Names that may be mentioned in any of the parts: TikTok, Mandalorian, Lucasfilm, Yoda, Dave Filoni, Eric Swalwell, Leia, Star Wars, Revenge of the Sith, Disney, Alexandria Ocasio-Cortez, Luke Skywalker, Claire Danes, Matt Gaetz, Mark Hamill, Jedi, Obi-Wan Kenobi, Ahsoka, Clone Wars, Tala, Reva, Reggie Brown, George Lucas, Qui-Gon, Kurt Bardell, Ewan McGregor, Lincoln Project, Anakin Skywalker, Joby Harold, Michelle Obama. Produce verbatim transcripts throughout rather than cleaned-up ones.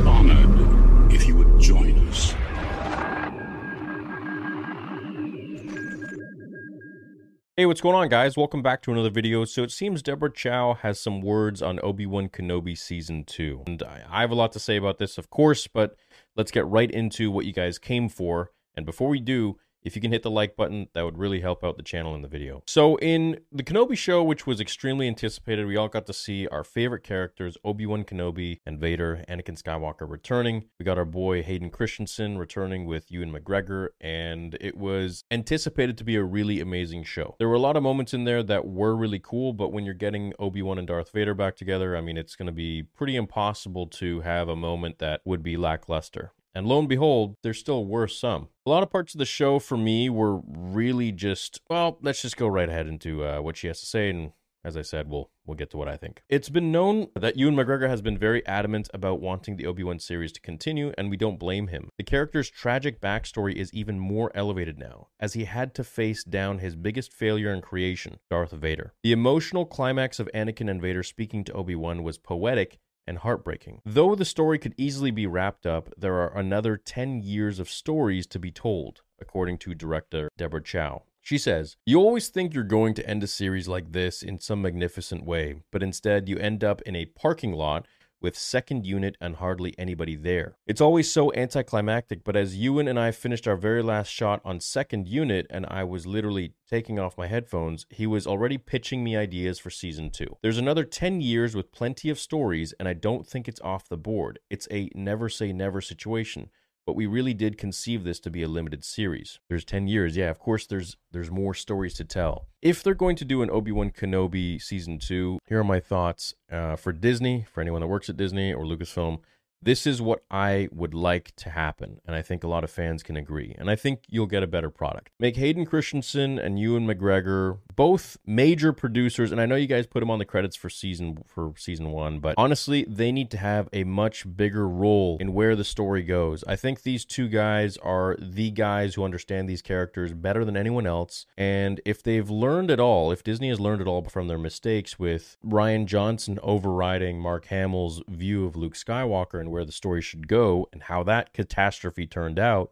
Honored if you would join us. Hey, what's going on, guys? Welcome back to another video. So it seems Deborah Chow has some words on Obi-Wan Kenobi Season two. And I have a lot to say about this, of course, but let's get right into what you guys came for. And before we do, if you can hit the like button, that would really help out the channel and the video. So in the Kenobi show, which was extremely anticipated, we all got to see our favorite characters, Obi-Wan Kenobi and Vader, Anakin Skywalker returning. We got our boy Hayden Christensen returning with Ewan McGregor, and it was anticipated to be a really amazing show. There were a lot of moments in there that were really cool, but when you're getting Obi-Wan and Darth Vader back together, I mean, it's going to be pretty impossible to have a moment that would be lackluster. And lo and behold, there still were some. A lot of parts of the show for me were really just, well, let's just go right ahead into uh, what she has to say. And as I said, we'll we'll get to what I think. It's been known that Ewan McGregor has been very adamant about wanting the Obi-Wan series to continue, and we don't blame him. The character's tragic backstory is even more elevated now, as he had to face down his biggest failure in creation, Darth Vader. The emotional climax of Anakin and Vader speaking to Obi-Wan was poetic and heartbreaking. Though the story could easily be wrapped up, there are another ten years of stories to be told, according to director Deborah Chow. She says, "You always think you're going to end a series like this in some magnificent way, but instead you end up in a parking lot with second unit and hardly anybody there. It's always so anticlimactic, but as Ewan and I finished our very last shot on second unit and I was literally taking off my headphones, he was already pitching me ideas for season two. There's another ten years with plenty of stories, and I don't think it's off the board. It's a never say never situation, but we really did conceive this to be a limited series. There's ten years. Yeah, of course, there's there's more stories to tell. If they're going to do an Obi-Wan Kenobi season two, here are my thoughts uh, for Disney, for anyone that works at Disney or Lucasfilm. This is what I would like to happen, and I think a lot of fans can agree. And I think you'll get a better product. Make Hayden Christensen and Ewan McGregor both major producers, and I know you guys put them on the credits for season for season one, but honestly, they need to have a much bigger role in where the story goes. I think these two guys are the guys who understand these characters better than anyone else. And if they've learned at all, if Disney has learned at all from their mistakes with Rian Johnson overriding Mark Hamill's view of Luke Skywalker and where the story should go and how that catastrophe turned out,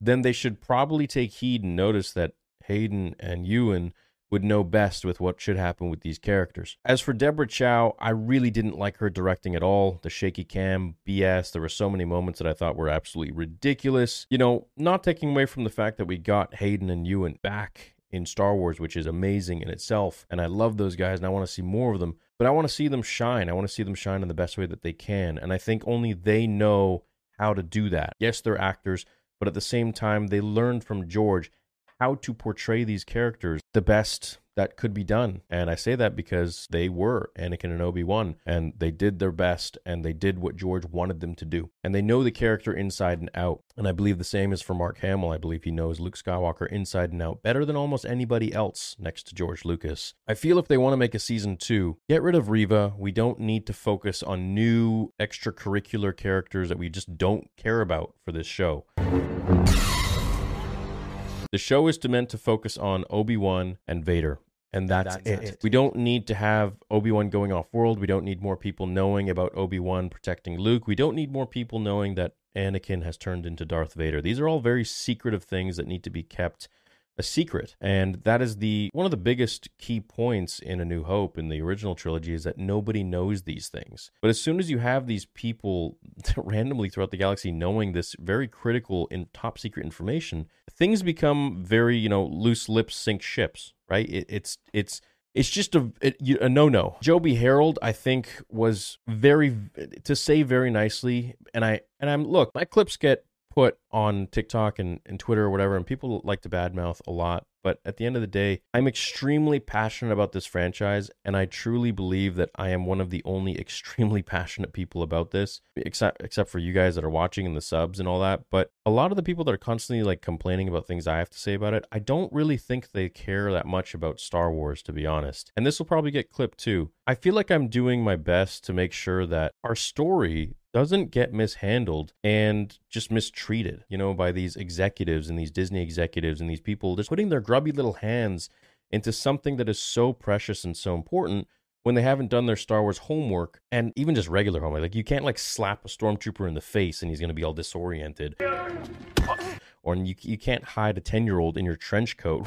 then they should probably take heed and notice that Hayden and Ewan would know best with what should happen with these characters. As for Deborah Chow, I really didn't like her directing at all. The shaky cam, B S, there were so many moments that I thought were absolutely ridiculous. You know, not taking away from the fact that we got Hayden and Ewan back in Star Wars, which is amazing in itself, and I love those guys, and I want to see more of them, but I want to see them shine. I want to see them shine in the best way that they can, and I think only they know how to do that. Yes, they're actors, but at the same time, they learned from George how to portray these characters the best that could be done, and I say that because they were Anakin and Obi-Wan, and they did their best, and they did what George wanted them to do, and they know the character inside and out, and I believe the same is for Mark Hamill. I believe he knows Luke Skywalker inside and out better than almost anybody else next to George Lucas. I feel if they want to make a season two, get rid of Reva. We don't need to focus on new extracurricular characters that we just don't care about for this show. The show is meant to focus on Obi-Wan and Vader, and that's, that's it. it. We don't need to have Obi-Wan going off-world. We don't need more people knowing about Obi-Wan protecting Luke. We don't need more people knowing that Anakin has turned into Darth Vader. These are all very secretive things that need to be kept a secret. And that is the one of the biggest key points in A New Hope in the original trilogy, is that nobody knows these things. But as soon as you have these people randomly throughout the galaxy knowing this very critical and top secret information, things become very, you know, loose lips sink ships, right? It, it's it's It's just a, a no-no. Joby Harold, I think, was very, to say very nicely, and I and I'm look, my clips get put on TikTok and, and Twitter or whatever, and people like to badmouth a lot. But at the end of the day, I'm extremely passionate about this franchise, and I truly believe that I am one of the only extremely passionate people about this, except except for you guys that are watching and the subs and all that. But a lot of the people that are constantly like complaining about things I have to say about it, I don't really think they care that much about Star Wars, to be honest. And this will probably get clipped too. I feel like I'm doing my best to make sure that our story doesn't get mishandled and just mistreated, you know, by these executives and these Disney executives and these people just putting their grubby little hands into something that is so precious and so important when they haven't done their Star Wars homework, and even just regular homework. Like, you can't like slap a stormtrooper in the face and he's going to be all disoriented. Or you, you can't hide a ten-year-old in your trench coat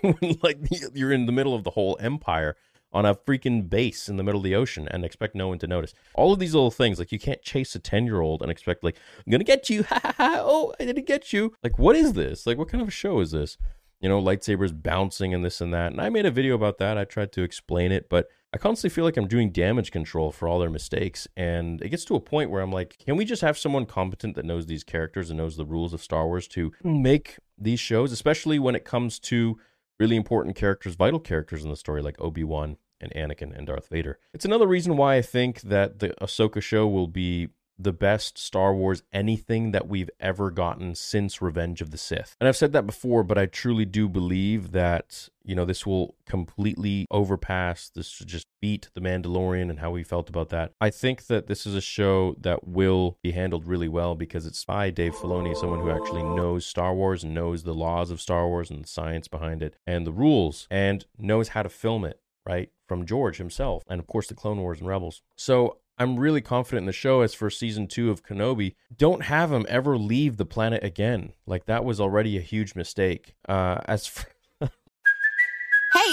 when like you're in the middle of the whole empire on a freaking base in the middle of the ocean and expect no one to notice. All of these little things, like you can't chase a ten-year-old and expect like, I'm gonna get you, ha ha ha, oh, I didn't get you. Like, what is this? Like, what kind of a show is this? You know, lightsabers bouncing and this and that. And I made a video about that. I tried to explain it, but I constantly feel like I'm doing damage control for all their mistakes. And it gets to a point where I'm like, can we just have someone competent that knows these characters and knows the rules of Star Wars to make these shows, especially when it comes to really important characters, vital characters in the story, like Obi-Wan and Anakin and Darth Vader. It's another reason why I think that the Ahsoka show will be the best Star Wars anything that we've ever gotten since Revenge of the Sith. And I've said that before, but I truly do believe that, you know, this will completely overpass, this will just beat The Mandalorian and how we felt about that. I think that this is a show that will be handled really well because it's by Dave Filoni, someone who actually knows Star Wars and knows the laws of Star Wars and the science behind it and the rules, and knows how to film it, right? From George himself. And of course, the Clone Wars and Rebels. So I'm really confident in the show. As for season two of Kenobi, don't have him ever leave the planet again. Like, that was already a huge mistake. Uh, as for... Hey,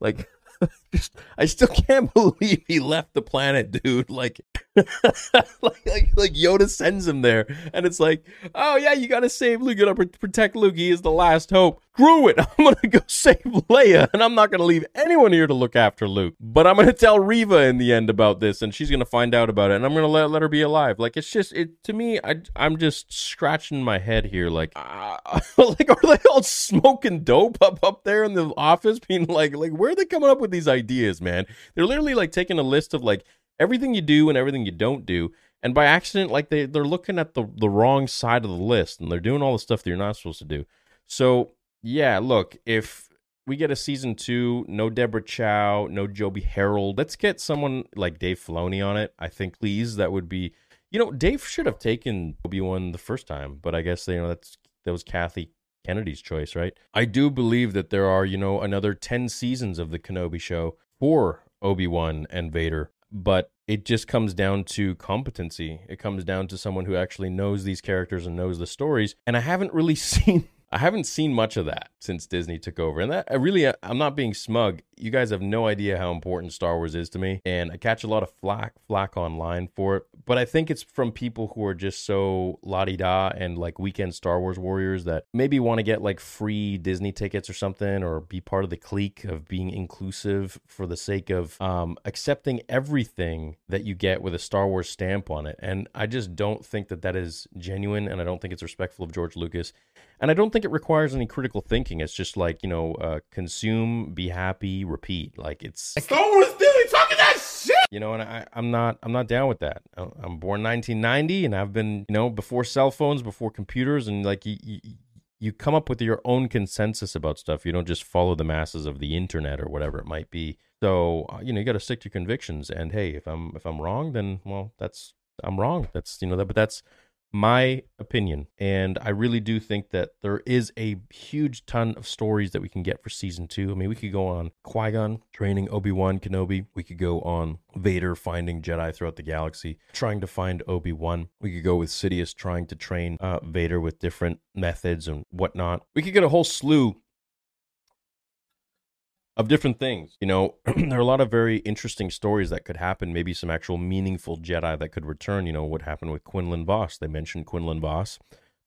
like, just, I still can't believe he left the planet, dude. Like, like, like, like Yoda sends him there, and it's like, oh yeah, you gotta save Luke, you gotta protect Luke. He is the last hope. Screw it, I'm gonna go save Leia, and I'm not gonna leave anyone here to look after Luke. But I'm gonna tell Reva in the end about this, and she's gonna find out about it, and I'm gonna let let her be alive. Like, it's just, it to me, I I'm just scratching my head here. Like, uh, like, are they all smoking dope up up there in the office, being like, like, where are they coming up with these ideas, man? They're literally like taking a list of like everything you do and everything you don't do, and by accident, like they they're looking at the the wrong side of the list, and they're doing all the stuff that you're not supposed to do. So yeah, look, if we get a season two, no Deborah Chow, no Joby Harold, let's get someone like Dave Filoni on it. I think, please, that would be, you know, Dave should have taken Obi-Wan the first time, but I guess, you know, that's that was Kathy Kennedy's choice, right? I do believe that there are, you know, another ten seasons of the Kenobi show for Obi-Wan and Vader, but it just comes down to competency. It comes down to someone who actually knows these characters and knows the stories, and I haven't really seen I haven't seen much of that since Disney took over. And that, I really, I'm not being smug. You guys have no idea how important Star Wars is to me. And I catch a lot of flack, flack online for it. But I think it's from people who are just so la-di-da and like weekend Star Wars warriors that maybe want to get like free Disney tickets or something, or be part of the clique of being inclusive for the sake of um, accepting everything that you get with a Star Wars stamp on it. And I just don't think that that is genuine. And I don't think it's respectful of George Lucas. And I don't think it requires any critical thinking. It's just like, you know, uh, consume, be happy, repeat. Like, it's Star Wars Disney talking that shit. You know, and I, I'm not, I'm not down with that. I'm born nineteen ninety, and I've been, you know, before cell phones, before computers, and like you, you, you come up with your own consensus about stuff. You don't just follow the masses of the internet or whatever it might be. So, you know, you got to stick to your convictions. And hey, if I'm if I'm wrong, then well, that's I'm wrong. That's you know that, but that's my opinion. And I really do think that there is a huge ton of stories that we can get for season two. I mean, we could go on Qui-Gon training Obi-Wan Kenobi. We could go on Vader finding Jedi throughout the galaxy, trying to find Obi-Wan. We could go with Sidious trying to train uh, Vader with different methods and whatnot. We could get a whole slew of different things. You know, there are a lot of very interesting stories that could happen. Maybe some actual meaningful Jedi that could return. You know, what happened with Quinlan Vos? They mentioned Quinlan Vos,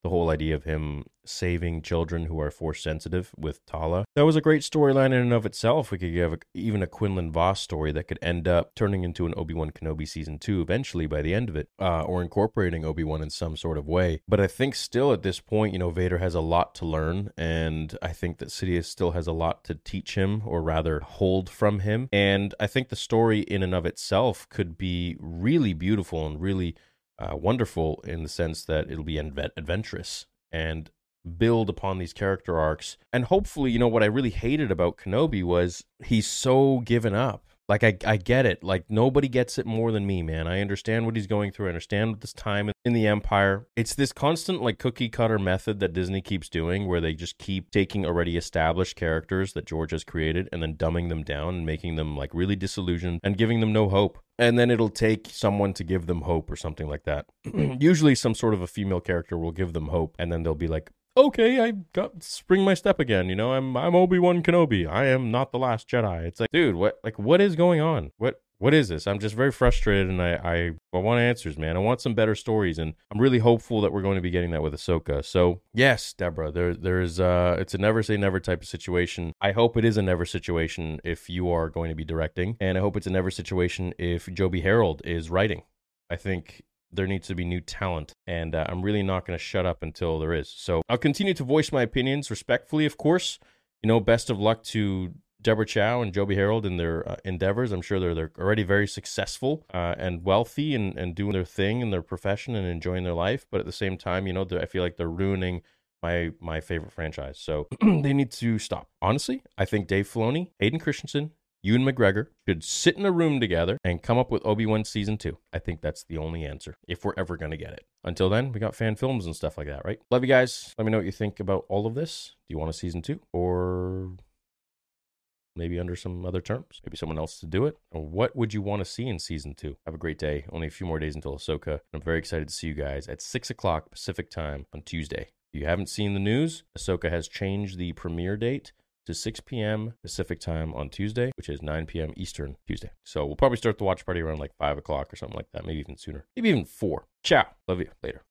the whole idea of him saving children who are force sensitive with Tala. That was a great storyline in and of itself. We could have a, even a Quinlan Vos story that could end up turning into an Obi-Wan Kenobi season two eventually by the end of it, uh, or incorporating Obi-Wan in some sort of way. But I think still at this point, you know, Vader has a lot to learn, and I think that Sidious still has a lot to teach him, or rather hold from him. And I think the story in and of itself could be really beautiful and really Uh, wonderful in the sense that it'll be advent- adventurous and build upon these character arcs. And hopefully, you know, what I really hated about Kenobi was he's so given up. Like, I, I get it. Like, nobody gets it more than me, man. I understand what he's going through. I understand this time in the Empire. It's this constant, like, cookie-cutter method that Disney keeps doing where they just keep taking already established characters that George has created and then dumbing them down and making them, like, really disillusioned and giving them no hope. And then it'll take someone to give them hope or something like that. Usually some sort of a female character will give them hope, and then they'll be like, okay, I got spring my step again. You know, I'm I'm Obi-Wan Kenobi. I am not the last Jedi. It's like, dude, what like what is going on? What what is this? I'm just very frustrated, and I, I I want answers, man. I want some better stories, and I'm really hopeful that we're going to be getting that with Ahsoka. So yes, Deborah, there there is uh it's a never say never type of situation. I hope it is a never situation if you are going to be directing, and I hope it's a never situation if Joby Harold is writing. I think there needs to be new talent, and uh, I'm really not going to shut up until there is. So I'll continue to voice my opinions respectfully, of course. You know, best of luck to Deborah Chow and Joby Harold in their uh, endeavors. I'm sure they're, they're already very successful uh, and wealthy and, and doing their thing in their profession and enjoying their life. But at the same time, you know, I feel like they're ruining my my favorite franchise. So they need to stop. Honestly, I think Dave Filoni, Hayden Christensen, Ewan McGregor should sit in a room together and come up with Obi-Wan Season two. I think that's the only answer, if we're ever going to get it. Until then, we got fan films and stuff like that, right? Love you guys. Let me know what you think about all of this. Do you want a Season two? Or maybe under some other terms? Maybe someone else to do it? Or what would you want to see in Season two? Have a great day. Only a few more days until Ahsoka. I'm very excited to see you guys at six o'clock Pacific time on Tuesday. If you haven't seen the news, Ahsoka has changed the premiere date to six p.m. Pacific time on Tuesday, which is nine p.m. Eastern Tuesday. So we'll probably start the watch party around like five o'clock or something like that, maybe even sooner, maybe even four. Ciao. Love you. Later.